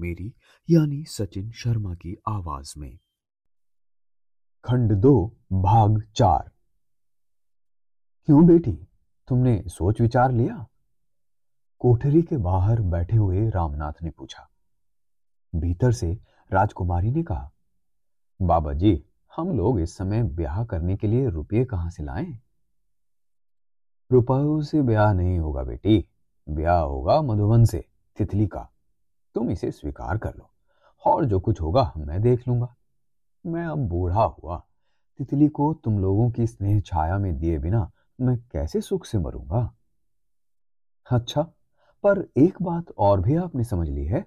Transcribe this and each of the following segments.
मेरी यानी सचिन शर्मा की आवाज में। खंड 2 भाग 4। क्यों बेटी, तुमने सोच विचार लिया? कोठरी के बाहर बैठे हुए रामनाथ ने पूछा। भीतर से राजकुमारी ने कहा, बाबा जी, हम लोग इस समय ब्याह करने के लिए रुपये कहां से लाएं? रुपयों से ब्याह नहीं होगा बेटी, ब्याह होगा मधुबन से, तितली का। तुम इसे स्वीकार कर लो और जो कुछ होगा मैं देख लूंगा। मैं अब बूढ़ा हुआ, तितली को तुम लोगों की स्नेह छाया में दिए बिना मैं कैसे सुख से मरूंगा। अच्छा, पर एक बात और भी आपने समझ ली है?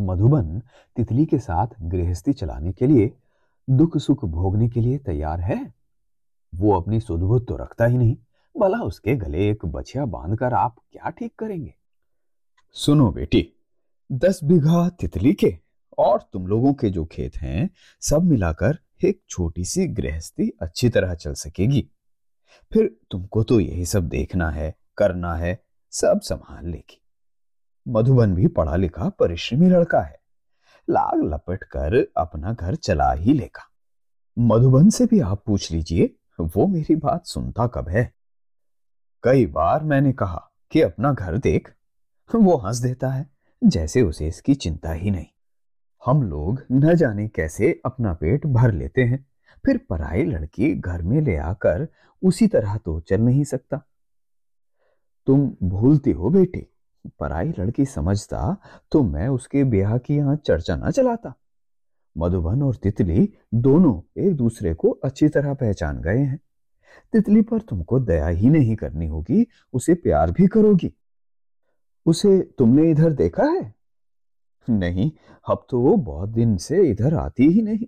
मधुबन तितली के साथ गृहस्थी चलाने के लिए, दुख सुख भोगने के लिए तैयार है। वो अपनी सुधबुध तो रखता ही नहीं, भला उसके गले एक बछिया बांधकर आप क्या ठीक करेंगे। सुनो बेटी, 10 बीघा तितली के और तुम लोगों के जो खेत हैं, सब मिलाकर एक छोटी सी गृहस्थी अच्छी तरह चल सकेगी। फिर तुमको तो यही सब देखना है, करना है, सब संभाल लेगी। मधुबन भी पढ़ा लिखा परिश्रमी लड़का है, लाग लपट कर अपना घर चला ही लेगा। मधुबन से भी आप पूछ लीजिए, वो मेरी बात सुनता कब है। कई बार मैंने कहा कि अपना घर देख, वो हंस देता है जैसे उसे इसकी चिंता ही नहीं। हम लोग न जाने कैसे अपना पेट भर लेते हैं, फिर पराई लड़की घर में ले आकर उसी तरह तो चल नहीं सकता। तुम भूलती हो बेटी, पराई लड़की समझता तो मैं उसके ब्याह की यहां चर्चा ना चलाता। मधुबन और तितली दोनों एक दूसरे को अच्छी तरह पहचान गए हैं। तितली पर तुमको दया ही नहीं करनी होगी, उसे प्यार भी करोगी। उसे तुमने इधर देखा है? नहीं, अब तो वो बहुत दिन से इधर आती ही नहीं।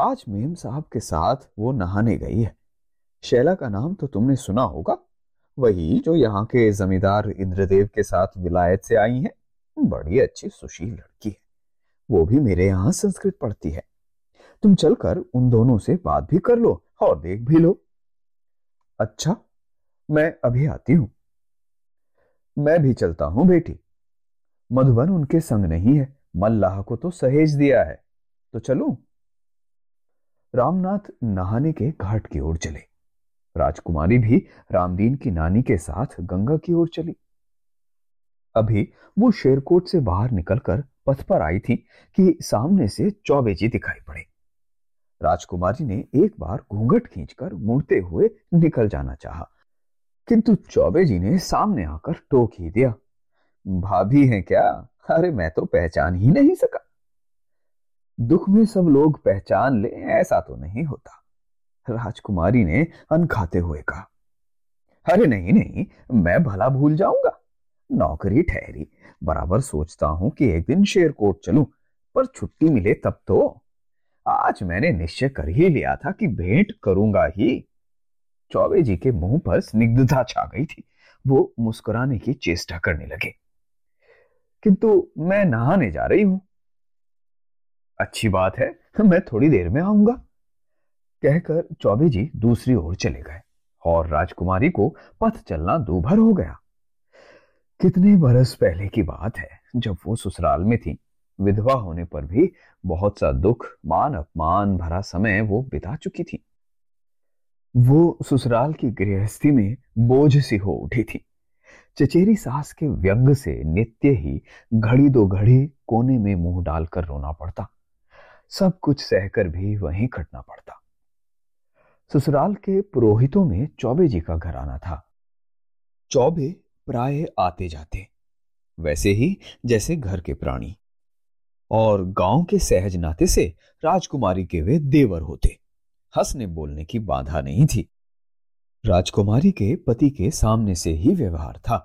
आज मेम साहब के साथ वो नहाने गई है। शैला का नाम तो तुमने सुना होगा, वही जो यहाँ के जमींदार इंद्रदेव के साथ विलायत से आई है। बड़ी अच्छी सुशील लड़की है, वो भी मेरे यहाँ संस्कृत पढ़ती है। तुम चलकर उन दोनों से बात भी कर लो और देख भी लो। अच्छा, मैं अभी आती हूँ। मैं भी चलता हूं बेटी, मधुबन उनके संग नहीं है, मल्लाह को तो सहेज दिया है। तो चलूं? रामनाथ नहाने के घाट की ओर चले। राजकुमारी भी रामदीन की नानी के साथ गंगा की ओर चली। अभी वो शेरकोट से बाहर निकलकर पथ पर आई थी कि सामने से चौबे जी दिखाई पड़े। राजकुमारी ने एक बार घूंघट खींचकर मुड़ते हुए निकल जाना चाहा, किंतु चौबे जी ने सामने आकर टोक ही दिया। भाभी हैं क्या? अरे मैं तो पहचान ही नहीं सका। दुख में सब लोग पहचान ले ऐसा तो नहीं होता, राजकुमारी ने अनखाते हुए कहा। अरे नहीं नहीं, मैं भला भूल जाऊंगा। नौकरी ठहरी, बराबर सोचता हूं कि एक दिन शेरकोट चलूं, पर छुट्टी मिले तब तो। आज मैंने निश्चय कर ही लिया था कि भेंट करूंगा ही। चौबे जी के मुंह पर स्निग्धता छा गई थी, वो मुस्कुराने की चेष्टा करने लगे। किंतु मैं नहाने जा रही हूं। अच्छी बात है, मैं थोड़ी देर में आऊंगा, कहकर चौबे जी दूसरी ओर चले गए और राजकुमारी को पथ चलना दूभर हो गया। कितने बरस पहले की बात है, जब वो ससुराल में थी। विधवा होने पर भी बहुत सा दुख मान अपमान भरा समय वो बिता चुकी थी। वो ससुराल की गृहस्थी में बोझ सी हो उठी थी। चचेरी सास के व्यंग से नित्य ही घड़ी दो घड़ी कोने में मुंह डालकर रोना पड़ता। सब कुछ सहकर भी वहीं खटना पड़ता। ससुराल के पुरोहितों में चौबे जी का घराना था। चौबे प्राय आते जाते, वैसे ही जैसे घर के प्राणी, और गांव के सहज नाते से राजकुमारी के वे देवर होते। हंसने बोलने की बाधा नहीं थी। राजकुमारी के पति के सामने से ही व्यवहार था।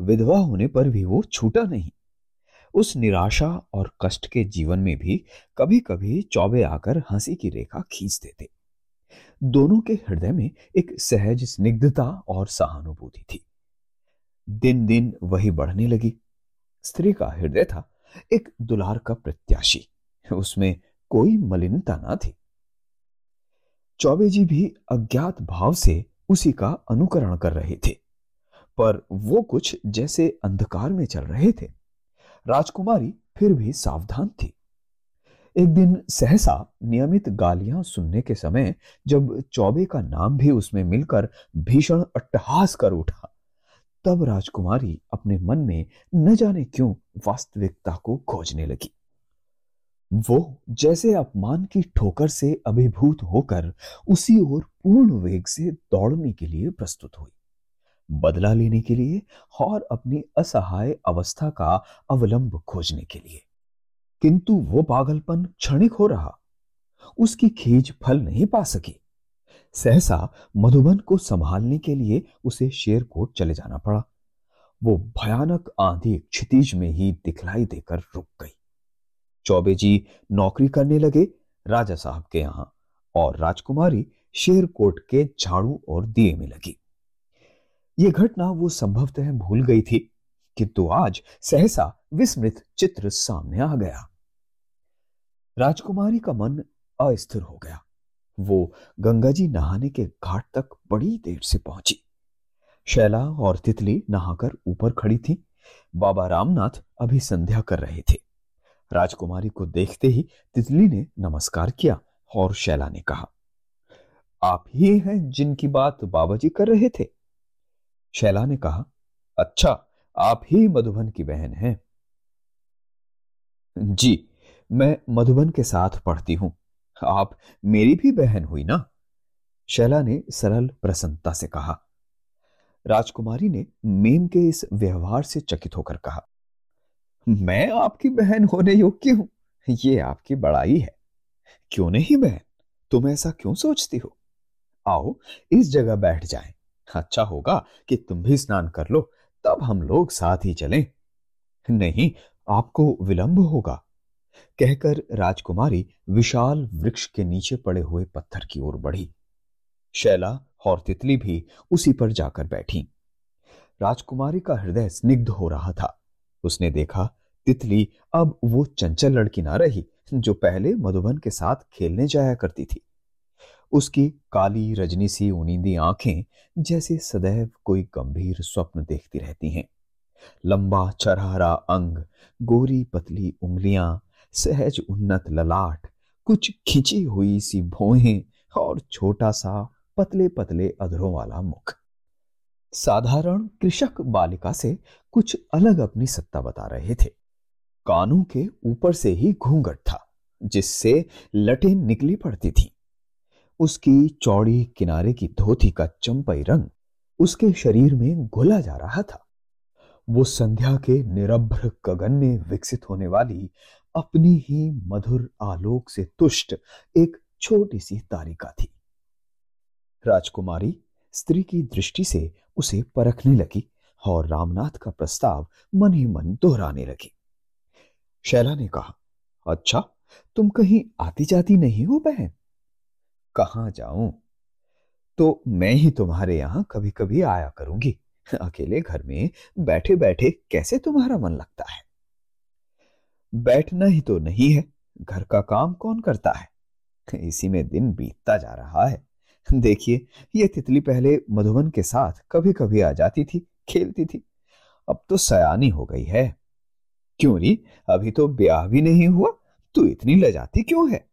विधवा होने पर भी वो छूटा नहीं। उस निराशा और कष्ट के जीवन में भी कभी कभी चौबे आकर हंसी की रेखा खींच देते। दोनों के हृदय में एक सहज स्निग्धता और सहानुभूति थी। दिन दिन वही बढ़ने लगी। स्त्री का हृदय था एक दुलार का प्रत्याशी, उसमें कोई मलिनता ना थी। चौबे जी भी अज्ञात भाव से उसी का अनुकरण कर रहे थे, पर वो कुछ जैसे अंधकार में चल रहे थे। राजकुमारी फिर भी सावधान थी। एक दिन सहसा नियमित गालियां सुनने के समय जब चौबे का नाम भी उसमें मिलकर भीषण अट्टहास कर उठा, तब राजकुमारी अपने मन में न जाने क्यों वास्तविकता को खोजने लगी। वो जैसे अपमान की ठोकर से अभिभूत होकर उसी ओर पूर्ण वेग से दौड़ने के लिए प्रस्तुत हुई, बदला लेने के लिए और अपनी असहाय अवस्था का अवलंब खोजने के लिए। किंतु वो पागलपन क्षणिक हो रहा, उसकी खींच फल नहीं पा सकी। सहसा मधुबन को संभालने के लिए उसे शेरकोट चले जाना पड़ा। वो भयानक आंधी क्षितिज में ही दिखलाई देकर रुक गई। चौबे जी नौकरी करने लगे राजा साहब के यहां, और राजकुमारी शेरकोट के झाड़ू और दिए में लगी। ये घटना वो संभवतः भूल गई थी, किंतु आज सहसा विस्मृत चित्र सामने आ गया। राजकुमारी का मन अस्थिर हो गया। वो गंगा जी नहाने के घाट तक बड़ी देर से पहुंची। शैला और तितली नहाकर ऊपर खड़ी थी। बाबा रामनाथ अभी संध्या कर रहे थे। राजकुमारी को देखते ही तितली ने नमस्कार किया और शैला ने कहा, आप ही हैं जिनकी बात बाबा जी कर रहे थे। शैला ने कहा, अच्छा, आप ही मधुबन की बहन हैं। जी, मैं मधुबन के साथ पढ़ती हूं। आप मेरी भी बहन हुई ना? शैला ने सरल प्रसन्नता से कहा। राजकुमारी ने मेम के इस व्यवहार से चकित होकर कहा, मैं आपकी बहन होने योग्य हूं, ये आपकी बड़ाई है। क्यों नहीं बहन, तुम ऐसा क्यों सोचती हो? आओ इस जगह बैठ जाएं। अच्छा होगा कि तुम भी स्नान कर लो, तब हम लोग साथ ही चलें। नहीं, आपको विलंब होगा, कहकर राजकुमारी विशाल वृक्ष के नीचे पड़े हुए पत्थर की ओर बढ़ी। शैला और तितली भी उसी पर जाकर बैठी। राजकुमारी का हृदय स्निग्ध हो रहा था। उसने देखा तितली अब वो चंचल लड़की ना रही जो पहले मधुबन के साथ खेलने जाया करती थी। उसकी काली रजनी सी उनींदी आंखें जैसे सदैव कोई गंभीर स्वप्न देखती रहती हैं। लंबा चरहरा अंग, गोरी पतली उंगलियां, सहज उन्नत ललाट, कुछ खिंची हुई सी भौहें और छोटा सा पतले पतले अधरों वाला मुख। साधारण कृषक बालिका से कुछ अलग अपनी सत्ता बता रहे थे। कानों के ऊपर से ही घूंघट था जिससे लटें निकली पड़ती थीं। उसकी चौड़ी किनारे की धोती का चंपई रंग उसके शरीर में घुला जा रहा था। वो संध्या के निरभ्र गगन में विकसित होने वाली अपनी ही मधुर आलोक से तुष्ट एक छोटी सी तारिका थी। राजकुमारी स्त्री की दृष्टि से उसे परखने लगी और रामनाथ का प्रस्ताव मन ही मन दोहराने लगी। शैला ने कहा, अच्छा, तुम कहीं आती जाती नहीं हो बहन? कहाँ जाऊं, तो मैं ही तुम्हारे यहां कभी कभी आया करूंगी। अकेले घर में बैठे बैठे कैसे तुम्हारा मन लगता है? बैठना ही तो नहीं है, घर का काम कौन करता है? इसी में दिन बीतता जा रहा है। देखिए, ये तितली पहले मधुबन के साथ कभी कभी आ जाती थी, खेलती थी, अब तो सयानी हो गई है। क्यों री, अभी तो ब्याह भी नहीं हुआ, तू इतनी लजाती क्यों है?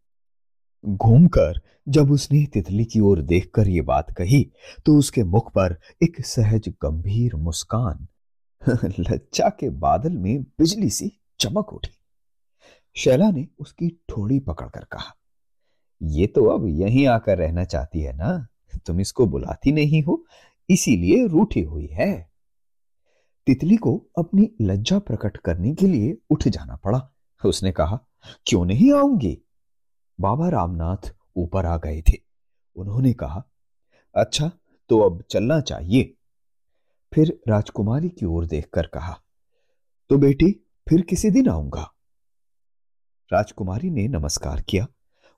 घूमकर जब उसने तितली की ओर देखकर ये बात कही तो उसके मुख पर एक सहज गंभीर मुस्कान, लज्जा के बादल में बिजली सी चमक उठी। शैला ने उसकी ठोड़ी पकड़कर कहा, ये तो अब यहीं आकर रहना चाहती है ना, तुम इसको बुलाती नहीं हो, इसीलिए रूठी हुई है। तितली को अपनी लज्जा प्रकट करने के लिए उठ जाना पड़ा। उसने कहा, क्यों नहीं आऊंगी। बाबा रामनाथ ऊपर आ गए थे। उन्होंने कहा, अच्छा, तो अब चलना चाहिए। फिर राजकुमारी की ओर देखकर कहा, तो बेटी, फिर किसी दिन आऊंगा। राजकुमारी ने नमस्कार किया।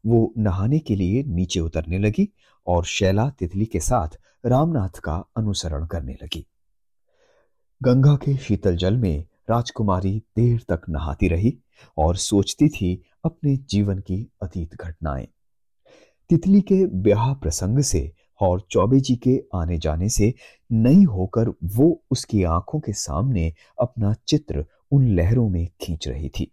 वो नहाने के लिए नीचे उतरने लगी और शैला तितली के साथ रामनाथ का अनुसरण करने लगी। गंगा के शीतल जल में राजकुमारी देर तक नहाती रही और सोचती थी अपने जीवन की अतीत घटनाएं। तितली के ब्याह प्रसंग से और चौबे जी के आने जाने से नई होकर वो उसकी आंखों के सामने अपना चित्र उन लहरों में खींच रही थी।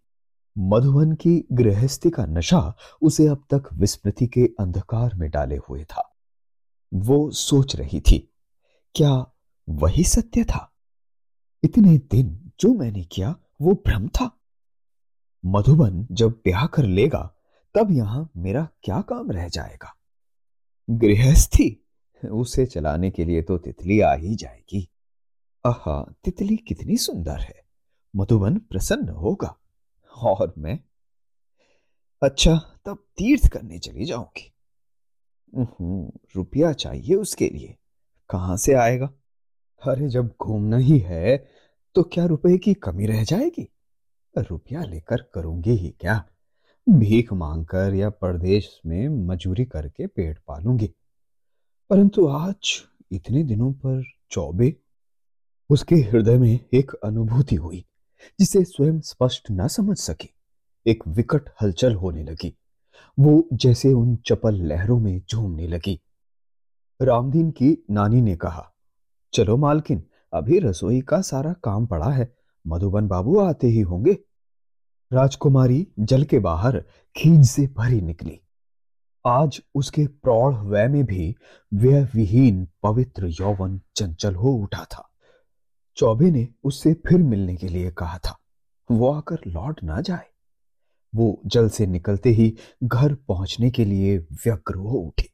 मधुबन की गृहस्थी का नशा उसे अब तक विस्मृति के अंधकार में डाले हुए था। वो सोच रही थी, क्या वही सत्य था? इतने दिन जो मैंने किया वो भ्रम था। मधुबन जब ब्याह कर लेगा तब यहां मेरा क्या काम रह जाएगा? गृहस्थी उसे चलाने के लिए तो तितली आ ही जाएगी। आहा, तितली कितनी सुंदर है, मधुबन प्रसन्न होगा और मैं, अच्छा तब तीर्थ करने चली जाऊंगी। रुपया चाहिए उसके लिए, कहां से आएगा? अरे जब घूमना ही है तो क्या रुपए की कमी रह जाएगी? रुपया लेकर करूंगी ही क्या, भीख मांगकर या परदेश में मजूरी करके पेट पालूंगी। परंतु आज इतने दिनों पर चौबे, उसके हृदय में एक अनुभूति हुई जिसे स्वयं स्पष्ट ना समझ सकी। एक विकट हलचल होने लगी। वो जैसे उन चपल लहरों में झूमने लगी। रामदीन की नानी ने कहा, चलो मालकिन, अभी रसोई का सारा काम पड़ा है, मधुबन बाबू आते ही होंगे। राजकुमारी जल के बाहर खीज से भरी निकली। आज उसके प्रौढ़ वय में भी व्यय विहीन पवित्र यौवन चंचल हो उठा था। चौबे ने उससे फिर मिलने के लिए कहा था, वो आकर लौट ना जाए। वो जल से निकलते ही घर पहुंचने के लिए व्यग्र हो उठी।